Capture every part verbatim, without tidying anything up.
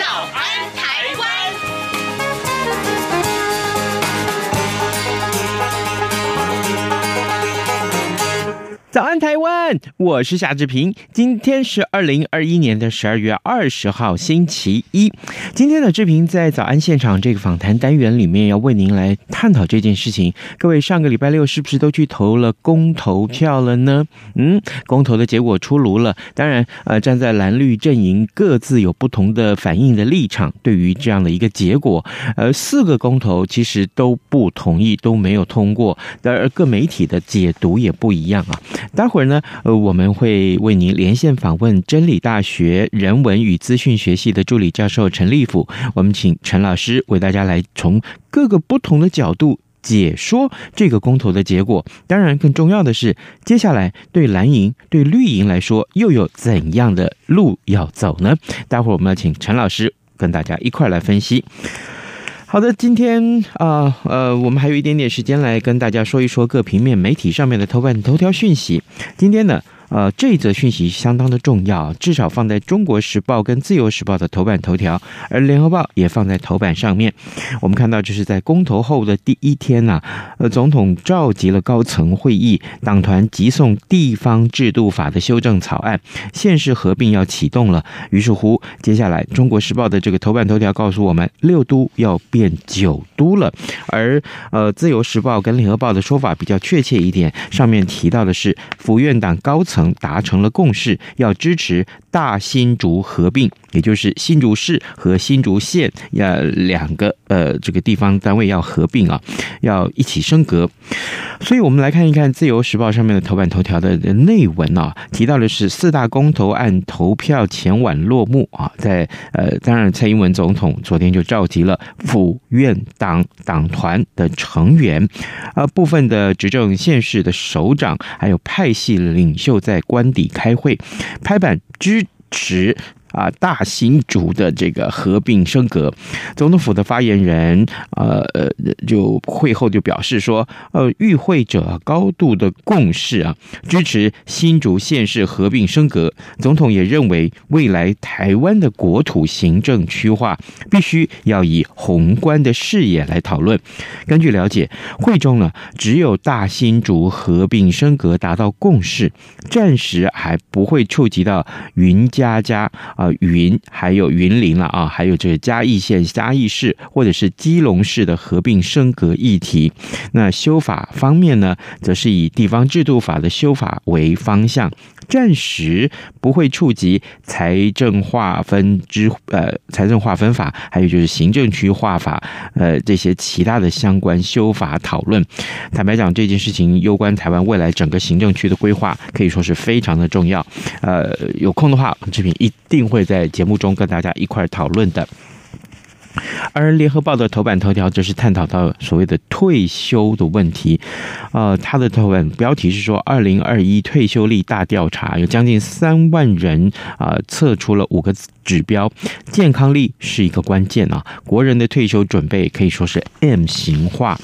《早安台湾》。早安台湾，我是夏志平。今天是二零二一年的十二月二十号，星期一。今天的志平在早安现场这个访谈单元里面，要为您来探讨这件事情。各位上个礼拜六是不是都去投了公投票了呢？嗯，公投的结果出炉了。当然，呃，站在蓝绿阵营各自有不同的反应的立场，对于这样的一个结果，呃，四个公投其实都不同意，都没有通过。而各媒体的解读也不一样啊。待会儿呢，呃，我们会为您连线访问真理大学人文与资讯学系的助理教授陈立甫，我们请陈老师为大家来从各个不同的角度解说这个公投的结果。当然，更重要的是，接下来对蓝营、对绿营来说，又有怎样的路要走呢？待会儿我们要请陈老师跟大家一块来分析。好的，今天啊 呃, 呃，我们还有一点点时间来跟大家说一说各平面媒体上面的头版头条讯息。今天呢，呃，这一则讯息相当的重要，至少放在中国时报跟自由时报的头版头条，而联合报也放在头版上面。我们看到，就是在公投后的第一天呢、啊，呃，总统召集了高层会议，党团急送地方制度法的修正草案，县市合并要启动了。于是乎，接下来中国时报的这个头版头条告诉我们，六都要变九都了。而呃，自由时报跟联合报的说法比较确切一点，上面提到的是府院党高层曾达成了共识，要支持大新竹合并，也就是新竹市和新竹县呃两个呃这个地方单位要合并啊，要一起升格。所以我们来看一看《自由时报》上面的头版头条的内文啊，提到的是四大公投案投票前晚落幕啊，在呃当然蔡英文总统昨天就召集了府院党党团的成员，呃部分的执政县市的首长还有派系领袖。在官邸开会，拍板支持啊大新竹的这个合并升格。总统府的发言人呃呃就会后就表示说，呃与会者高度的共识啊，支持新竹县市合并升格。总统也认为，未来台湾的国土行政区划必须要以宏观的视野来讨论。根据了解，会中呢只有大新竹合并升格达到共识，暂时还不会触及到云嘉嘉啊。呃、云还有云林了啊，还有这个嘉义县嘉义市或者是基隆市的合并升格议题。那修法方面呢，则是以地方制度法的修法为方向，暂时不会触及财政划分之呃财政划分法，还有就是行政区划法，呃这些其他的相关修法讨论。坦白讲，这件事情攸关台湾未来整个行政区的规划，可以说是非常的重要。呃，有空的话，志平一定会在节目中跟大家一块讨论的。而联合报的头版头条就是探讨到所谓的退休的问题，呃，它的头版标题是说二零二一退休率大调查，有将近三万人啊、呃、测出了五个指标，健康力是一个关键啊，国人的退休准备可以说是 M 型化。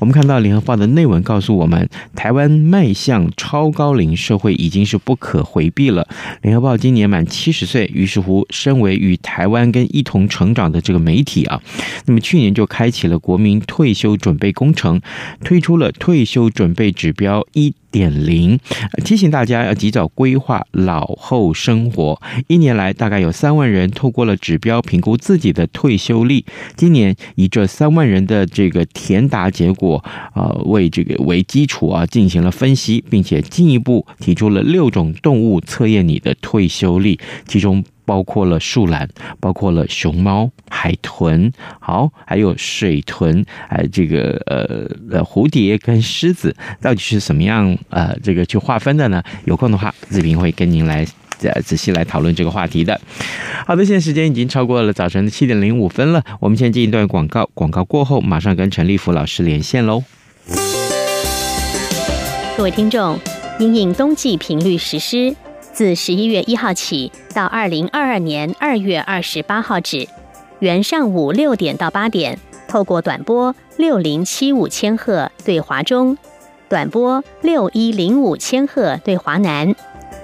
我们看到联合报的内文告诉我们，台湾迈向超高龄社会已经是不可回避了。联合报今年满七十岁，于是乎身为与台湾跟一同成长的这个媒体啊，那么去年就开启了国民退休准备工程，推出了退休准备指标一点零，提醒大家要及早规划老后生活。一年来，大概有三万人透过了指标评估自己的退休力。今年以这三万人的这个填答结果，呃，为这个为基础啊，进行了分析，并且进一步提出了六种动物测验你的退休力，其中包括了树懒，包括了熊猫、海豚，好，还有水豚，还有这个呃蝴蝶跟狮子，到底是什么样呃这个去划分的呢？有空的话，志平会跟您来仔细来讨论这个话题的。好的，现在时间已经超过了早晨的七点零五分了，我们先进一段广告，广告过后马上跟陈立福老师连线喽。各位听众，因应冬季频率实施，自十一月一号起到二零二二年二月二十八号止，原上午六点到八点，透过短波六零七五千赫对华中，短波六一零五千赫对华南，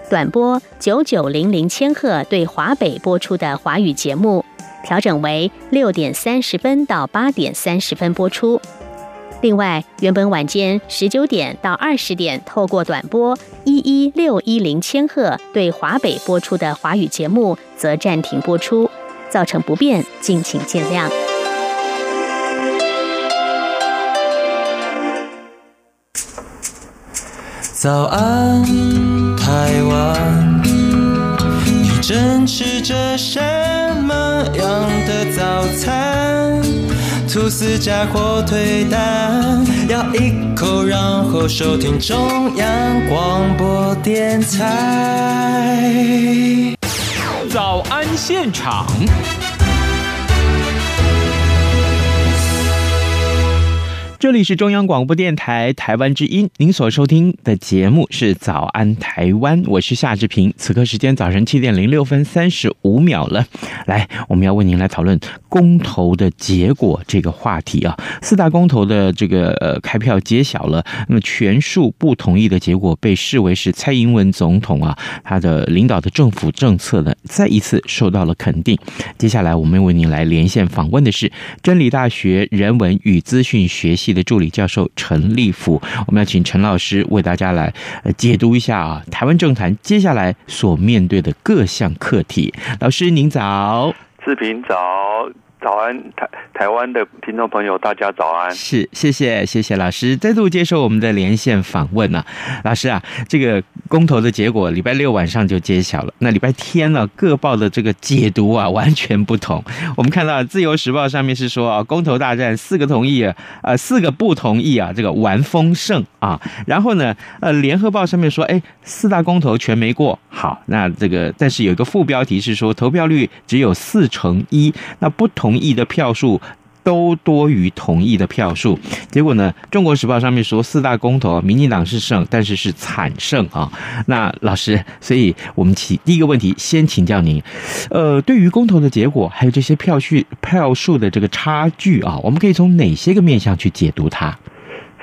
短波九九零零千赫对华北播出的华语节目，调整为六点三十分到八点三十分播出。另外，原本晚间十九点到二十点透过短波一一六一零千赫对华北播出的华语节目则暂停播出，造成不便，敬请见谅。早安，台湾，你正吃着什么样的早餐？吐司加火腿蛋，咬一口，然后收听中央广播电台。早安现场。这里是中央广播电台台湾之音，您所收听的节目是早安台湾，我是夏志平，此刻时间早晨七点零六分三十五秒了。来，我们要为您来讨论公投的结果这个话题啊。四大公投的这个呃开票揭晓了，那么全数不同意的结果被视为是蔡英文总统啊他的领导的政府政策呢再一次受到了肯定。接下来我们为您来连线访问的是真理大学人文与资讯学系的助理教授陈立福，我们要请陈老师为大家来解读一下啊，台湾政坛接下来所面对的各项课题。老师您早。志平早，早安，台台湾的听众朋友大家早安。是，谢谢谢谢老师再度接受我们的连线访问啊。老师啊，这个公投的结果礼拜六晚上就揭晓了，那礼拜天啊各报的这个解读啊完全不同。我们看到自由时报上面是说啊，公投大战四个同意啊、呃、四个不同意啊，这个完封胜啊。然后呢呃联合报上面说，哎，四大公投全没过。好，那这个但是有一个副标题是说投票率只有四成一，那不同同意的票数都多于同意的票数，结果呢？中国时报上面说四大公投，民进党是胜，但是是惨胜啊。那老师，所以我们起第一个问题，先请教您，呃，对于公投的结果，还有这些票序票数的这个差距啊，我们可以从哪些个面向去解读它？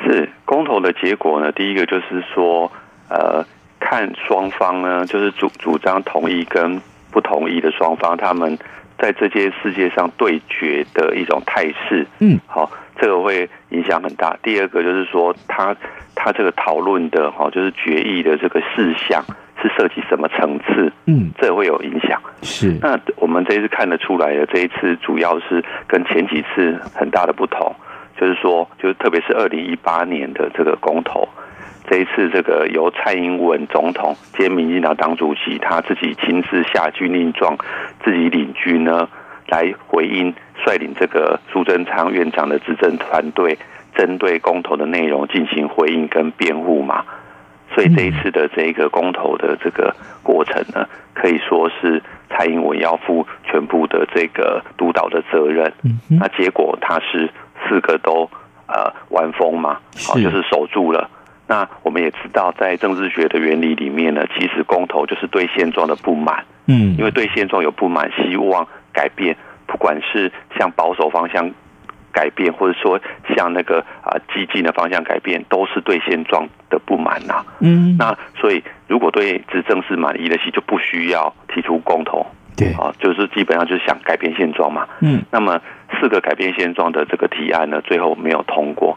是公投的结果呢？第一个就是说，呃，看双方呢，就是主主张同意跟不同意的双方，他们在这些世界上对决的一种态势，嗯，好，这个会影响很大。第二个就是说，他他这个讨论的哈，就是决议的这个事项是涉及什么层次，嗯，这会有影响。是，那我们这一次看得出来的，这一次主要是跟前几次很大的不同，就是说，就是特别是二零一八年的这个公投，这一次这个由蔡英文总统兼民进党党主席他自己亲自下军令状，自己领军呢来回应率领这个苏贞昌院长的执政团队针对公投的内容进行回应跟辩护嘛，所以这一次的这个公投的这个过程呢，可以说是蔡英文要负全部的这个督导的责任。那结果他是四个都呃完封嘛，好，就是守住了。那我们也知道，在政治学的原理里面呢，其实公投就是对现状的不满，嗯，因为对现状有不满，希望改变，不管是向保守方向改变，或者说向那个啊激进的方向改变，都是对现状的不满呐、啊，嗯，那所以如果对执政是满意的，其就不需要提出公投。对啊，就是基本上就是想改变现状嘛，嗯，那么四个改变现状的这个提案呢，最后没有通过。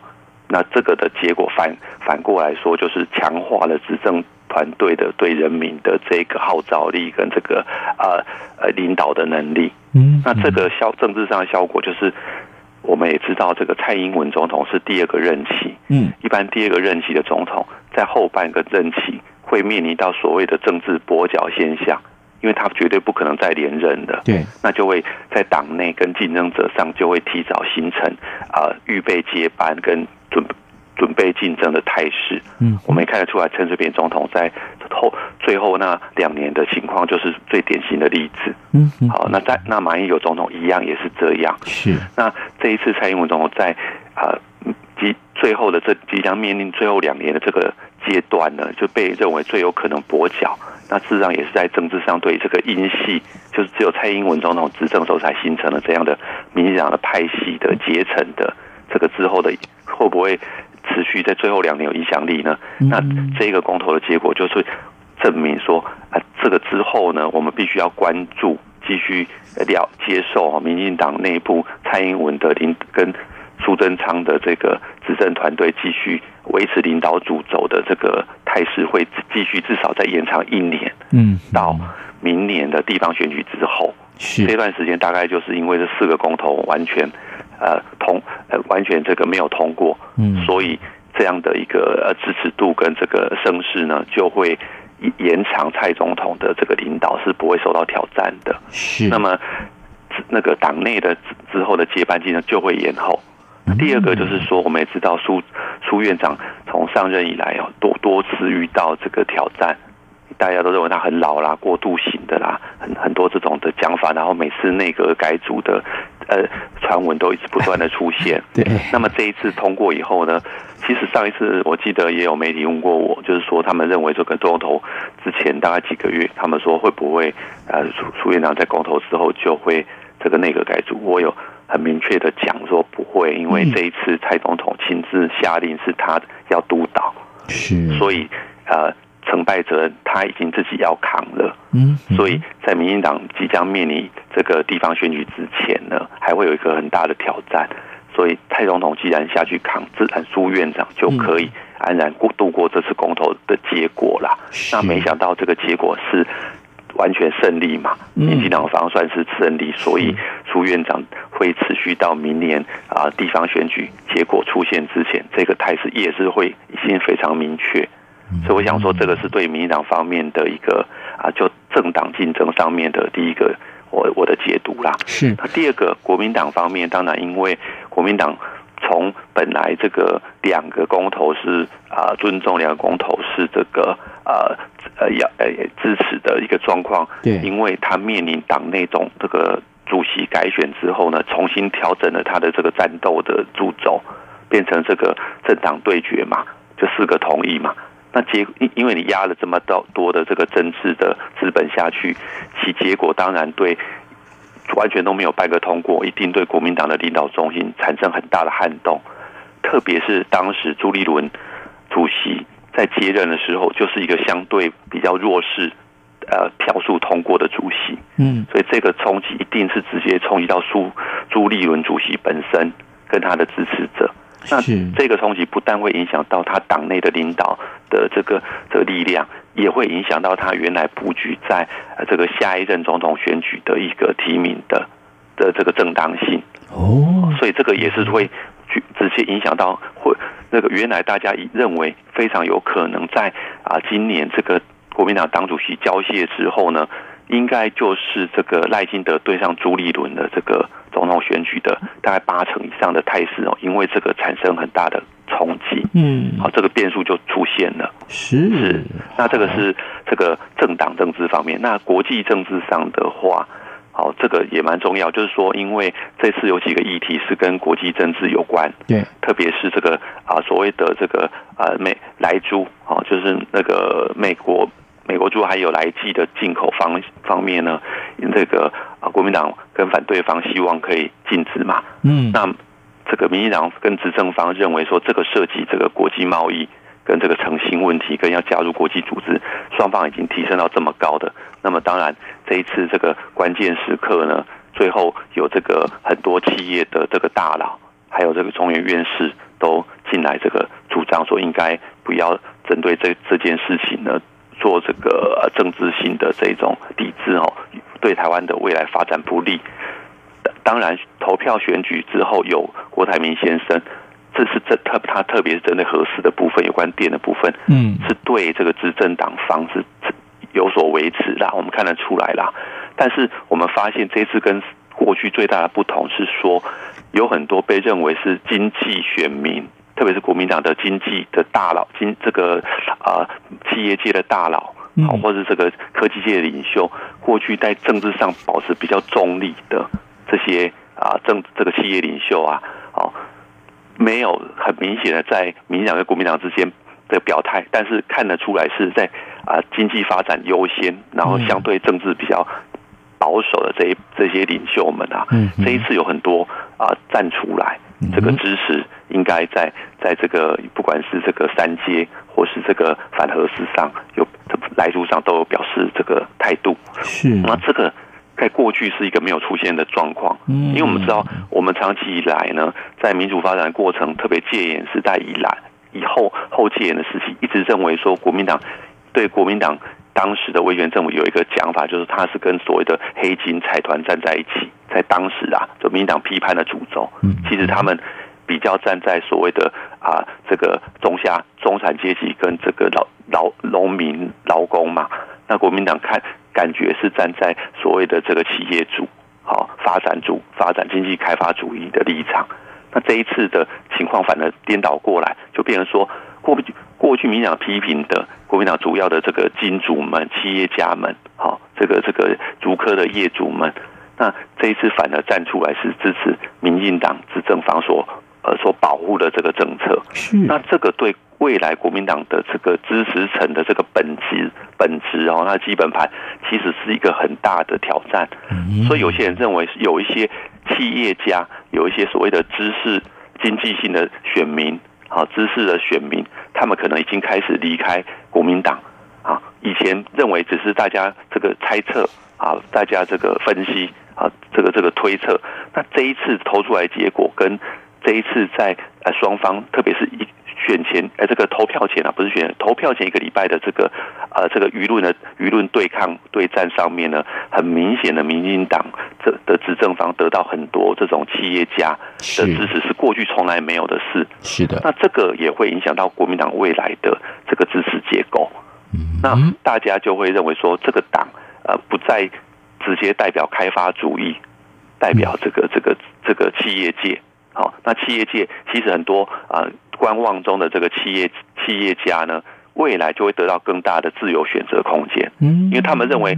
那这个的结果反反过来说，就是强化了执政团队的对人民的这个号召力跟这个呃呃领导的能力。嗯，那这个效政治上的效果就是，我们也知道这个蔡英文总统是第二个任期。嗯，一般第二个任期的总统在后半个任期会面临到所谓的政治跛脚现象，因为他绝对不可能再连任的，对，那就会在党内跟竞争者上就会提早形成啊、呃、预备接班跟准准备竞争的态势。嗯，我们也看得出来，陈水扁总统在后最后那两年的情况就是最典型的例子。嗯，好，那在那马英九总统一样也是这样。是，那这一次蔡英文总统在啊。呃最后的这即将面临最后两年的这个阶段呢，就被认为最有可能跛脚。那事实上也是在政治上对这个英系，就是只有蔡英文总统执政时候才形成了这样的民进党的派系的结成的这个之后的会不会持续在最后两年有影响力呢？那这个公投的结果就是证明说啊，这个之后呢，我们必须要关注，继续了接受民进党内部蔡英文的领跟。苏贞昌的这个执政团队继续维持领导主轴的这个态势，会继续至少再延长一年，嗯，到明年的地方选举之后，是这段时间大概就是因为这四个公投完全呃通呃完全这个没有通过，嗯，所以这样的一个呃支持度跟这个声势呢，就会延长蔡总统的这个领导是不会受到挑战的，是那么那个党内的之后的接班竞争就会延后。第二个就是说，我们也知道苏苏院长从上任以来哦，多多次遇到这个挑战，大家都认为他很老啦、过渡型的啦，很很多这种的讲法，然后每次内阁改组的呃传闻都一直不断的出现。对，那么这一次通过以后呢，其实上一次我记得也有媒体问过我，就是说他们认为这个公投之前大概几个月，他们说会不会呃苏苏院长在公投之后就会这个内阁改组？我有。很明确的讲说不会，因为这一次蔡总统亲自下令是他要督导，是，所以呃成败责任他已经自己要扛了。嗯，所以在民进党即将面临这个地方选举之前呢，还会有一个很大的挑战。所以蔡总统既然下去扛，自然苏院长就可以安然过度过这次公投的结果啦。那没想到这个结果是。完全胜利嘛，民进党方算是胜利，所以苏院长会持续到明年啊、呃、地方选举结果出现之前，这个态势也是会已经非常明确。所以我想说，这个是对民进党方面的一个啊、呃，就政党竞争上面的第一个我我的解读啦。是。那第二个，国民党方面，当然因为国民党。从本来这个两个公投是啊、呃、尊重，两个公投是这个呃呃要呃支持的一个状况，对，因为他面临党内总这个主席改选之后呢，重新调整了他的这个战斗的主轴，变成这个政党对决嘛，就四个同意嘛。那结因为你压了这么多的这个政治的资本下去，其结果当然对。完全都没有半个通过，一定对国民党的领导中心产生很大的撼动。特别是当时朱立伦主席在接任的时候，就是一个相对比较弱势，呃，票数通过的主席。嗯，所以这个冲击一定是直接冲击到苏朱立伦主席本身跟他的支持者。那这个冲击不但会影响到他党内的领导的这个这个力量，也会影响到他原来布局在这个下一任总统选举的一个提名的的这个正当性。哦，所以这个也是会直接影响到会那个原来大家认为非常有可能在啊今年这个国民党党主席交卸之后呢，应该就是这个赖清德对上朱立伦的这个总统选举的大概八成以上的态势哦，因为这个产生很大的冲击，嗯，好，这个变数就出现了，是是，那这个是这个政党政治方面，那国际政治上的话。好，这个也蛮重要，就是说，因为这次有几个议题是跟国际政治有关，对，特别是这个啊、呃、所谓的这个啊、呃、美莱猪啊、哦，就是那个美国美国猪还有莱剂的进口方方面呢，这个啊、呃、国民党跟反对方希望可以禁止嘛，嗯，那这个民进党跟执政方认为说，这个涉及这个国际贸易。跟这个诚信问题，跟要加入国际组织，双方已经提升到这么高的，那么当然这一次这个关键时刻呢，最后有这个很多企业的这个大佬，还有这个中原院士都进来这个主张说，应该不要针对这这件事情呢做这个政治性的这种抵制哦，对台湾的未来发展不利。当然，投票选举之后有郭台铭先生。这是这特他特别是针对核四的部分，有关电的部分，嗯，是对这个执政党方是有所维持啦，我们看得出来啦。但是我们发现这次跟过去最大的不同是说，有很多被认为是经济选民，特别是国民党的经济的大佬，经这个啊、呃、企业界的大佬，好，或是这个科技界的领袖，过去在政治上保持比较中立的这些啊、呃、政这个企业领袖啊，好、哦，没有很明显的在民进党跟国民党之间的表态，但是看得出来是在啊、呃、经济发展优先，然后相对政治比较保守的这一这些领袖们啊，嗯、这一次有很多啊、呃、站出来，这个支持应该在在这个不管是这个三接或是这个反核四上有来路上都有表示这个态度。是，那这个在过去是一个没有出现的状况，因为我们知道我们长期以来呢，在民主发展过程，特别戒严时代以来以后后戒严的时期，一直认为说国民党对国民党。当时的威权政府有一个讲法，就是他是跟所谓的黑金财团站在一起。在当时啊，就民进党批判的主轴，其实他们比较站在所谓的啊、呃、这个中下中产阶级跟这个劳劳农民劳工嘛。那国民党看感觉是站在所谓的这个企业主、好、哦、发展主、发展经济开发主义的立场。那这一次的情况反而颠倒过来，就变成说过不。过去民进党批评的国民党主要的这个金主们、企业家们，好、哦，这个这个竹科的业主们，那这一次反而站出来是支持民进党执政方所呃所保护的这个政策。是，那这个对未来国民党的这个支持层的这个本质本质哦，它的基本盘其实是一个很大的挑战。嗯、所以有些人认为有一些企业家，有一些所谓的知识经济性的选民。好，知识的选民，他们可能已经开始离开国民党啊。以前认为只是大家这个猜测啊，大家这个分析啊，这个这个推测。那这一次投出来结果，跟这一次在呃双方，特别是一选前，呃这个投票前啊，不是选前，投票前一个礼拜的这个呃这个舆论的舆论对抗对战上面呢，很明显的民进党这的执政方得到很多这种企业家的支持，是过去从来没有的事。是的，那这个也会影响到国民党未来的这个支持结构。嗯，那大家就会认为说，这个党呃不再直接代表开发主义，代表这个这个这个企业界。好，那企业界其实很多啊、呃，观望中的这个企业企业家呢，未来就会得到更大的自由选择空间，嗯，因为他们认为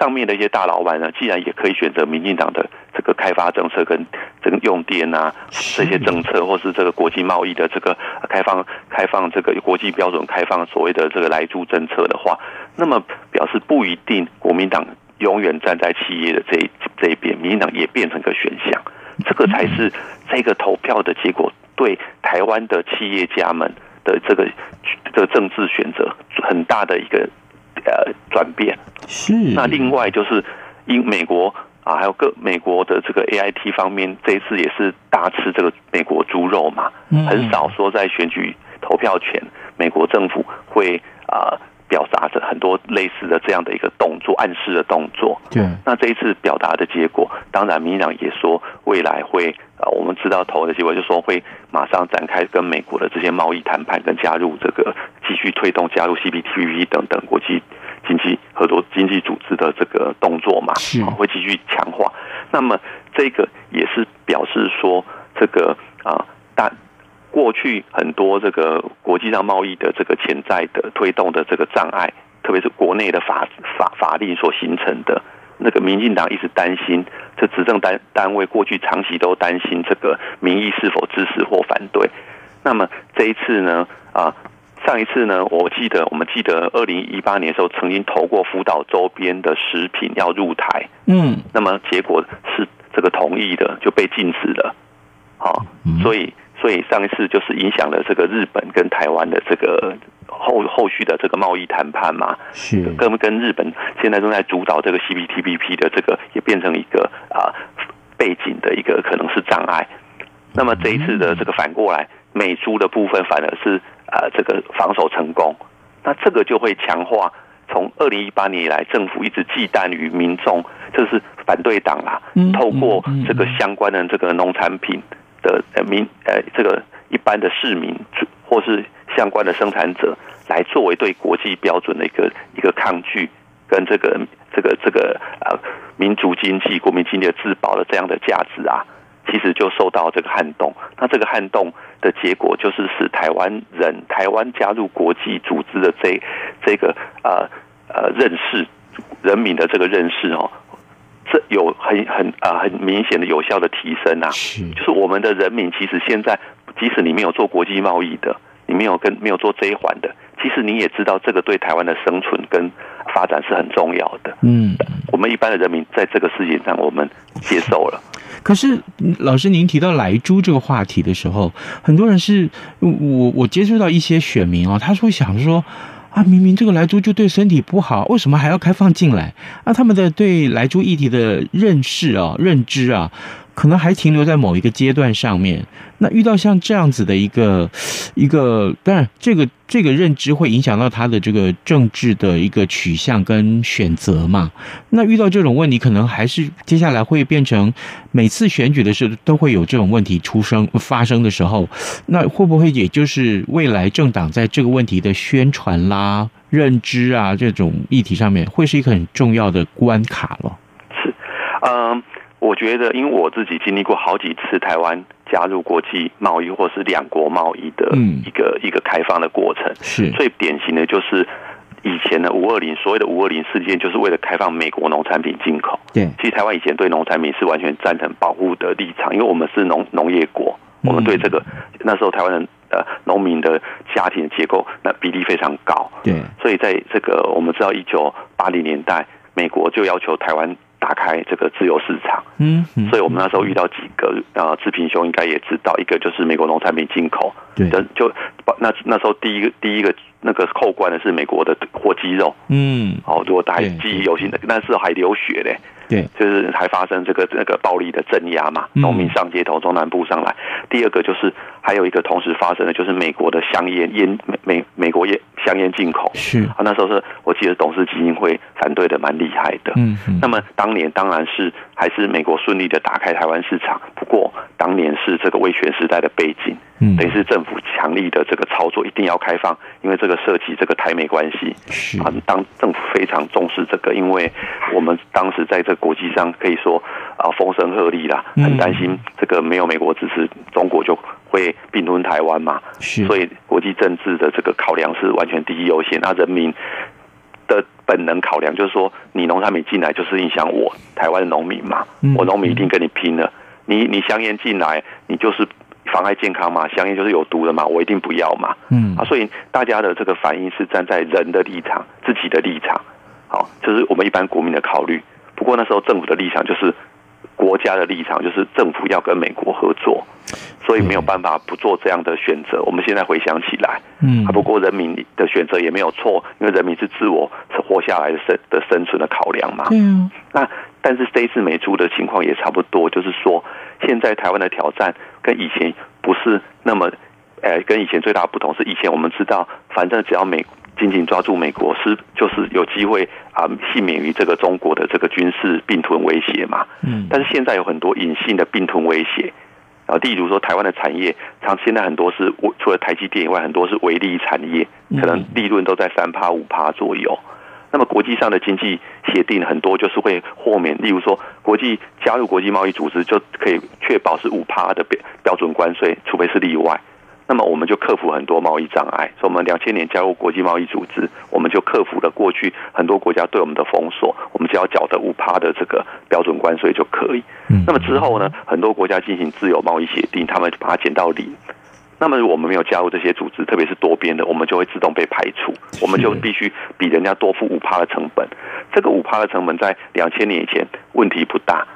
上面的一些大老板呢，既然也可以选择民进党的这个开发政策跟这个用电啊这些政策，或是这个国际贸易的这个开放开放这个国际标准开放所谓的这个来住政策的话，那么表示不一定国民党永远站在企业的这一这一边，民进党也变成个选项。这个才是这个投票的结果，对台湾的企业家们的这个这个政治选择很大的一个呃转变。是。那另外就是因美国啊，还有各美国的这个 A I T 方面，这一次也是大吃这个美国猪肉嘛，很少说在选举投票前，美国政府会啊、呃、表达着很多类似的这样的一个动作，暗示的动作。对。那这一次表达的结果，当然民进党也说未来会。啊，我们知道投的结果就说会马上展开跟美国的这些贸易谈判，跟加入这个继续推动加入 C P T P P 等等国际经济合作经济组织的这个动作嘛，啊、会继续强化。那么这个也是表示说，这个啊，但过去很多这个国际上贸易的这个潜在的推动的这个障碍，特别是国内的法法法令所形成的。那个民进党一直担心，这执政单单位过去长期都担心这个民意是否支持或反对。那么这一次呢？啊，上一次呢？我记得我们记得二零一八年的时候，曾经投过福岛周边的食品要入台，嗯，那么结果是这个同意的就被禁止了，好、啊，所以所以上一次就是影响了这个日本跟台湾的这个。后后续的这个贸易谈判嘛，是跟跟日本现在正在主导这个 C P T P P 的这个也变成一个啊、呃、背景的一个可能是障碍。那么这一次的这个反过来，美猪的部分反而是啊、呃、这个防守成功，那这个就会强化从二零一八年以来政府一直忌惮于民众，这是反对党啦，透过这个相关的这个农产品的呃民呃这个一般的市民或是。相关的生产者来作为对国际标准的一个一个抗拒，跟这个这个这个呃民族经济、国民经济的自保的这样的价值啊，其实就受到这个撼动。那这个撼动的结果，就是使台湾人、台湾加入国际组织的这这个呃呃认识，人民的这个认识哦，这有很很啊、呃、很明显的有效的提升啊。就是我们的人民其实现在，即使你没有做国际贸易的，你没有跟没有做这一环的，其实你也知道这个对台湾的生存跟发展是很重要的。嗯，我们一般的人民在这个事情上我们接受了。可是老师您提到莱猪这个话题的时候，很多人是我我接触到一些选民哦，他说想说啊，明明这个莱猪就对身体不好，为什么还要开放进来啊？他们的对莱猪议题的认识啊、认知啊，可能还停留在某一个阶段上面。那遇到像这样子的一个一个，当然这个这个认知会影响到他的这个政治的一个取向跟选择嘛。那遇到这种问题，可能还是接下来会变成每次选举的时候都会有这种问题出生发生的时候，那会不会也就是未来政党在这个问题的宣传啦、啊、认知啊这种议题上面，会是一个很重要的关卡咯？是，嗯，我觉得因为我自己经历过好几次台湾加入国际贸易或是两国贸易的一个、嗯、一个开放的过程，是最典型的就是以前的五二零，所谓的五二零事件就是为了开放美国农产品进口。对，其实台湾以前对农产品是完全赞成保护的立场，因为我们是农农业国，我们对这个、嗯、那时候台湾人呃农民的家庭结构那比例非常高。对，所以在这个我们知道一九八零年代美国就要求台湾打开这个自由市场。嗯，所以我们那时候遇到几个呃志平兄应该也知道，一个就是美国农产品进口，对，就那那时候第一个第一个那个扣关的是美国的火鸡肉。嗯，哦，如果大家记忆犹新，那时候还流血嘞，对，就是还发生这个那个暴力的镇压嘛，农民上街头，中南部上来。嗯，第二个就是还有一个同时发生的就是美国的香烟烟美美国烟香烟进口，是啊，那时候是我记得董事基金会反对的蛮厉害的。嗯，那么当年当然是还是美国顺利的打开台湾市场，不过当年是这个威权时代的背景，嗯，等于是政府强力的这个操作，一定要开放，因为这个涉及这个台美关系。是啊，当政府非常重视这个，因为我们当时在这个国际上可以说啊风声鹤唳啦，很担心这个没有美国支持，中国就会并吞台湾嘛。是，所以国际政治的这个考量是完全第一优先，那人民的本能考量就是说，你农产品进来就是影响我台湾的农民嘛，我农民一定跟你拼了。你你香烟进来，你就是妨碍健康嘛，香烟就是有毒的嘛，我一定不要嘛。嗯啊，所以大家的这个反应是站在人的立场、自己的立场，好，就是我们一般国民的考虑。不过那时候政府的立场就是国家的立场，就是政府要跟美国合作，所以没有办法不做这样的选择。我们现在回想起来，嗯，不过人民的选择也没有错，因为人民是自我活下来的生的生存的考量嘛。嗯，那但是这一次美猪的情况也差不多，就是说现在台湾的挑战跟以前不是那么，呃，跟以前最大的不同是，以前我们知道，反正只要美紧紧抓住美国是就是有机会啊幸免于这个中国的这个军事并吞威胁嘛。嗯，但是现在有很多隐性的并吞威胁啊，例如说台湾的产业，像现在很多是除了台积电以外，很多是微利产业，可能利润都在 百分之三、百分之五 左右。那么国际上的经济协定很多就是会豁免，例如说国际加入国际贸易组织就可以确保是 百分之五 的标准关税，除非是例外。那么我们就克服很多贸易障碍，所以我们两千年加入国际贸易组织，我们就克服了过去很多国家对我们的封锁，我们只要缴的 百分之五 的这个标准关税就可以。那么之后呢，很多国家进行自由贸易协定，他们把它减到零。那么我们没有加入这些组织，特别是多边的，我们就会自动被排除，我们就必须比人家多付 百分之五 的成本。这个 百分之五 的成本在两千年以前问题不大，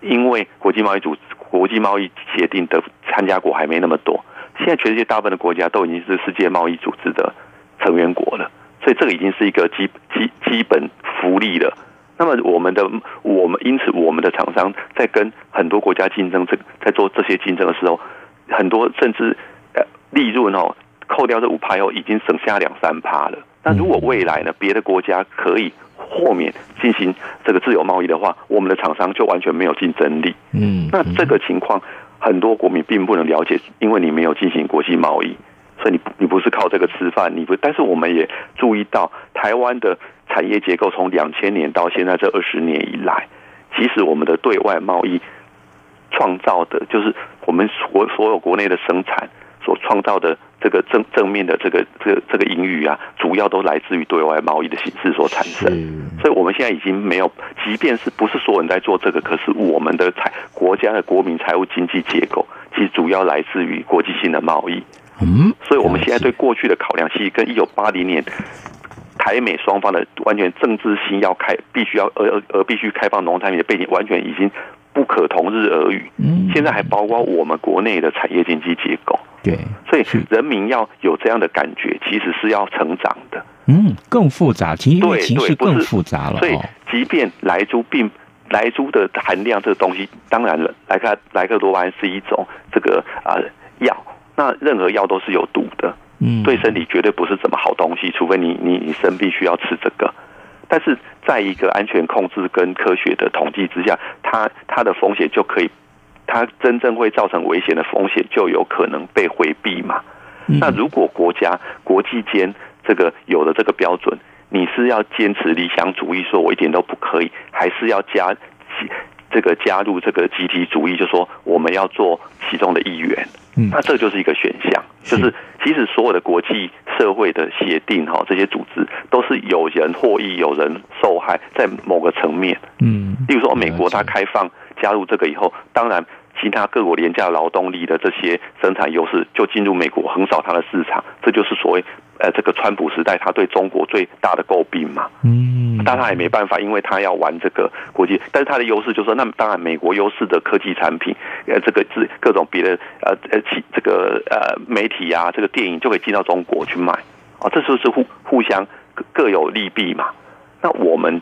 因为国际贸易组织、国际贸易协定的参加国还没那么多。现在全世界大部分的国家都已经是世界贸易组织的成员国了，所以这个已经是一个基基基本福利了。那么我们的我们因此我们的厂商在跟很多国家竞争，这在做这些竞争的时候，很多甚至呃利润哦，扣掉这 百分之五 后已经省下 百分之二、百分之三 了。那如果未来呢，别的国家可以豁免进行这个自由贸易的话，我们的厂商就完全没有竞争力。嗯，那这个情况，很多国民并不能了解，因为你没有进行国际贸易，所以你你不是靠这个吃饭，你不。但是我们也注意到，台湾的产业结构从两千年到现在这二十年以来，其实我们的对外贸易创造的就是我们所所有国内的生产所创造的这个正正面的这个这个这个盈余啊，主要都来自于对外贸易的形式所产生。所以我们现在已经没有，即便是不是所有人在做这个，可是我们的财国家的国民财务经济结构其实主要来自于国际性的贸易。嗯，所以我们现在对过去的考量，其实跟一九八零年台美双方的完全政治性要开必须要而而必须开放农产品的背景，完全已经不可同日而语。现在还包括我们国内的产业经济结构。对，所以人民要有这样的感觉，其实是要成长的。嗯，更复杂，因为情绪更复杂了。所以，即便莱猪并莱猪的含量这个东西，当然了，莱克莱克多巴胺是一种这个啊、呃、药，那任何药都是有毒的。嗯，对身体绝对不是什么好东西，除非你你你生病需要吃这个。但是在一个安全控制跟科学的统计之下，它它的风险就可以，它真正会造成危险的风险就有可能被回避嘛。那如果国家国际间这个有了这个标准，你是要坚持理想主义说我一点都不可以，还是要加这个加入这个集体主义，就说我们要做其中的一员？嗯，那这就是一个选项，就是其实所有的国际社会的协定哈，这些组织都是有人获益，有人受害，在某个层面。嗯，例如说美国它开放加入这个以后，当然其他各国廉价劳动力的这些生产优势就进入美国，横扫它的市场，这就是所谓呃这个川普时代他对中国最大的诟病嘛。嗯，但他也没办法，因为他要玩这个国际，但是他的优势就是说，那当然美国优势的科技产品，呃这个各种别的呃呃这个呃媒体啊，这个电影就可以进到中国去卖啊，这就是互互相各有利弊嘛。那我们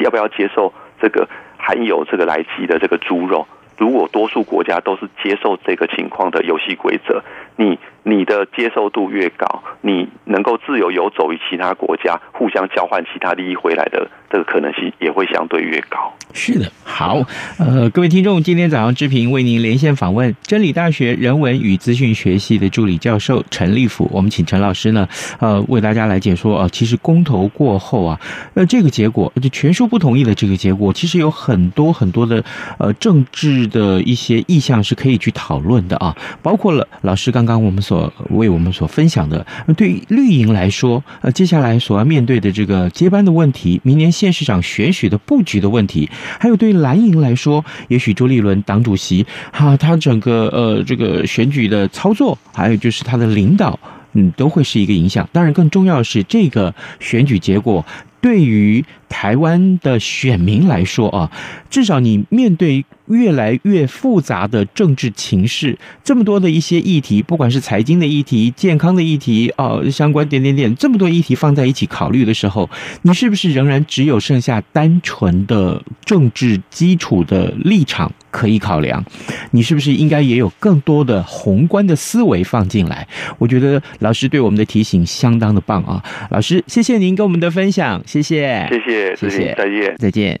要不要接受这个含有这个来基的这个猪肉？如果多数国家都是接受这个情况的游戏规则，你你的接受度越高，你能够自由游走于其他国家，互相交换其他利益回来的这个可能性也会相对越高。是的，好，呃，各位听众，今天早上之平为您连线访问真理大学人文与资讯学系的助理教授陈立甫，我们请陈老师呢，呃，为大家来解说啊、呃，其实公投过后啊，呃，这个结果就全数不同意的这个结果，其实有很多很多的呃政治的一些意向是可以去讨论的啊，包括了老师刚刚我们所。所为我们所分享的，对于绿营来说，呃，接下来所要面对的这个接班的问题，明年县市长选举的布局的问题，还有对蓝营来说，也许朱立伦党主席哈、啊，他整个呃这个选举的操作，还有就是他的领导，嗯，都会是一个影响。当然，更重要的是这个选举结果。对于台湾的选民来说啊，至少你面对越来越复杂的政治情势，这么多的一些议题，不管是财经的议题、健康的议题啊、呃，相关点点点，这么多议题放在一起考虑的时候，你是不是仍然只有剩下单纯的政治基础的立场可以考量？你是不是应该也有更多的宏观的思维放进来？我觉得老师对我们的提醒相当的棒啊！老师，谢谢您跟我们的分享。谢谢，谢谢，谢谢，再见，再见。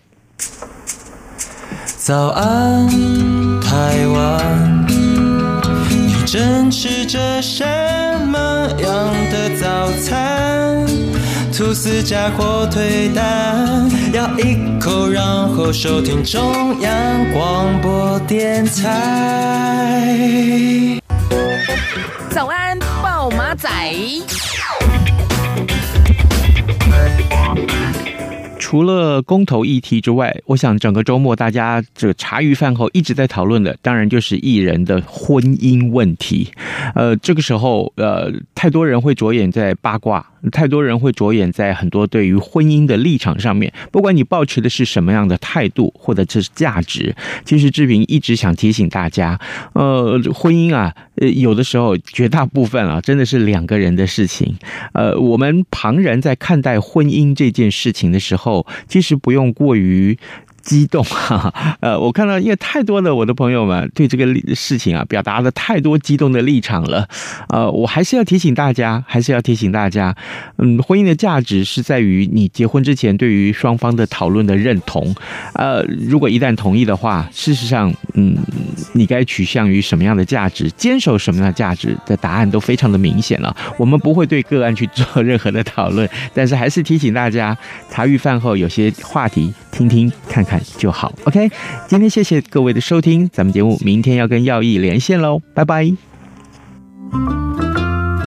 早安，台湾，你正吃着什么样的早餐？吐司加火腿蛋，咬一口，然后收听中央广播电台。早安，暴马仔。除了公投议题之外，我想整个周末大家这茶余饭后一直在讨论的，当然就是艺人的婚姻问题。呃，这个时候，呃，太多人会着眼在八卦，太多人会着眼在很多对于婚姻的立场上面。不管你抱持的是什么样的态度或者是价值，其实志平一直想提醒大家，呃，婚姻啊，呃，有的时候绝大部分啊，真的是两个人的事情。呃，我们旁人在看待婚姻这件事情的时候，其实不用过于激动哈、啊，呃，我看到因为太多的我的朋友们对这个事情啊表达了太多激动的立场了，呃，我还是要提醒大家，还是要提醒大家，嗯，婚姻的价值是在于你结婚之前对于双方的讨论的认同，呃，如果一旦同意的话，事实上，嗯，你该取向于什么样的价值，坚守什么样的价值的答案都非常的明显了。我们不会对个案去做任何的讨论，但是还是提醒大家，茶余饭后有些话题听听看看。就好 OK， 今天谢谢各位的收听，咱们节目明天要跟耀义连线喽，拜拜。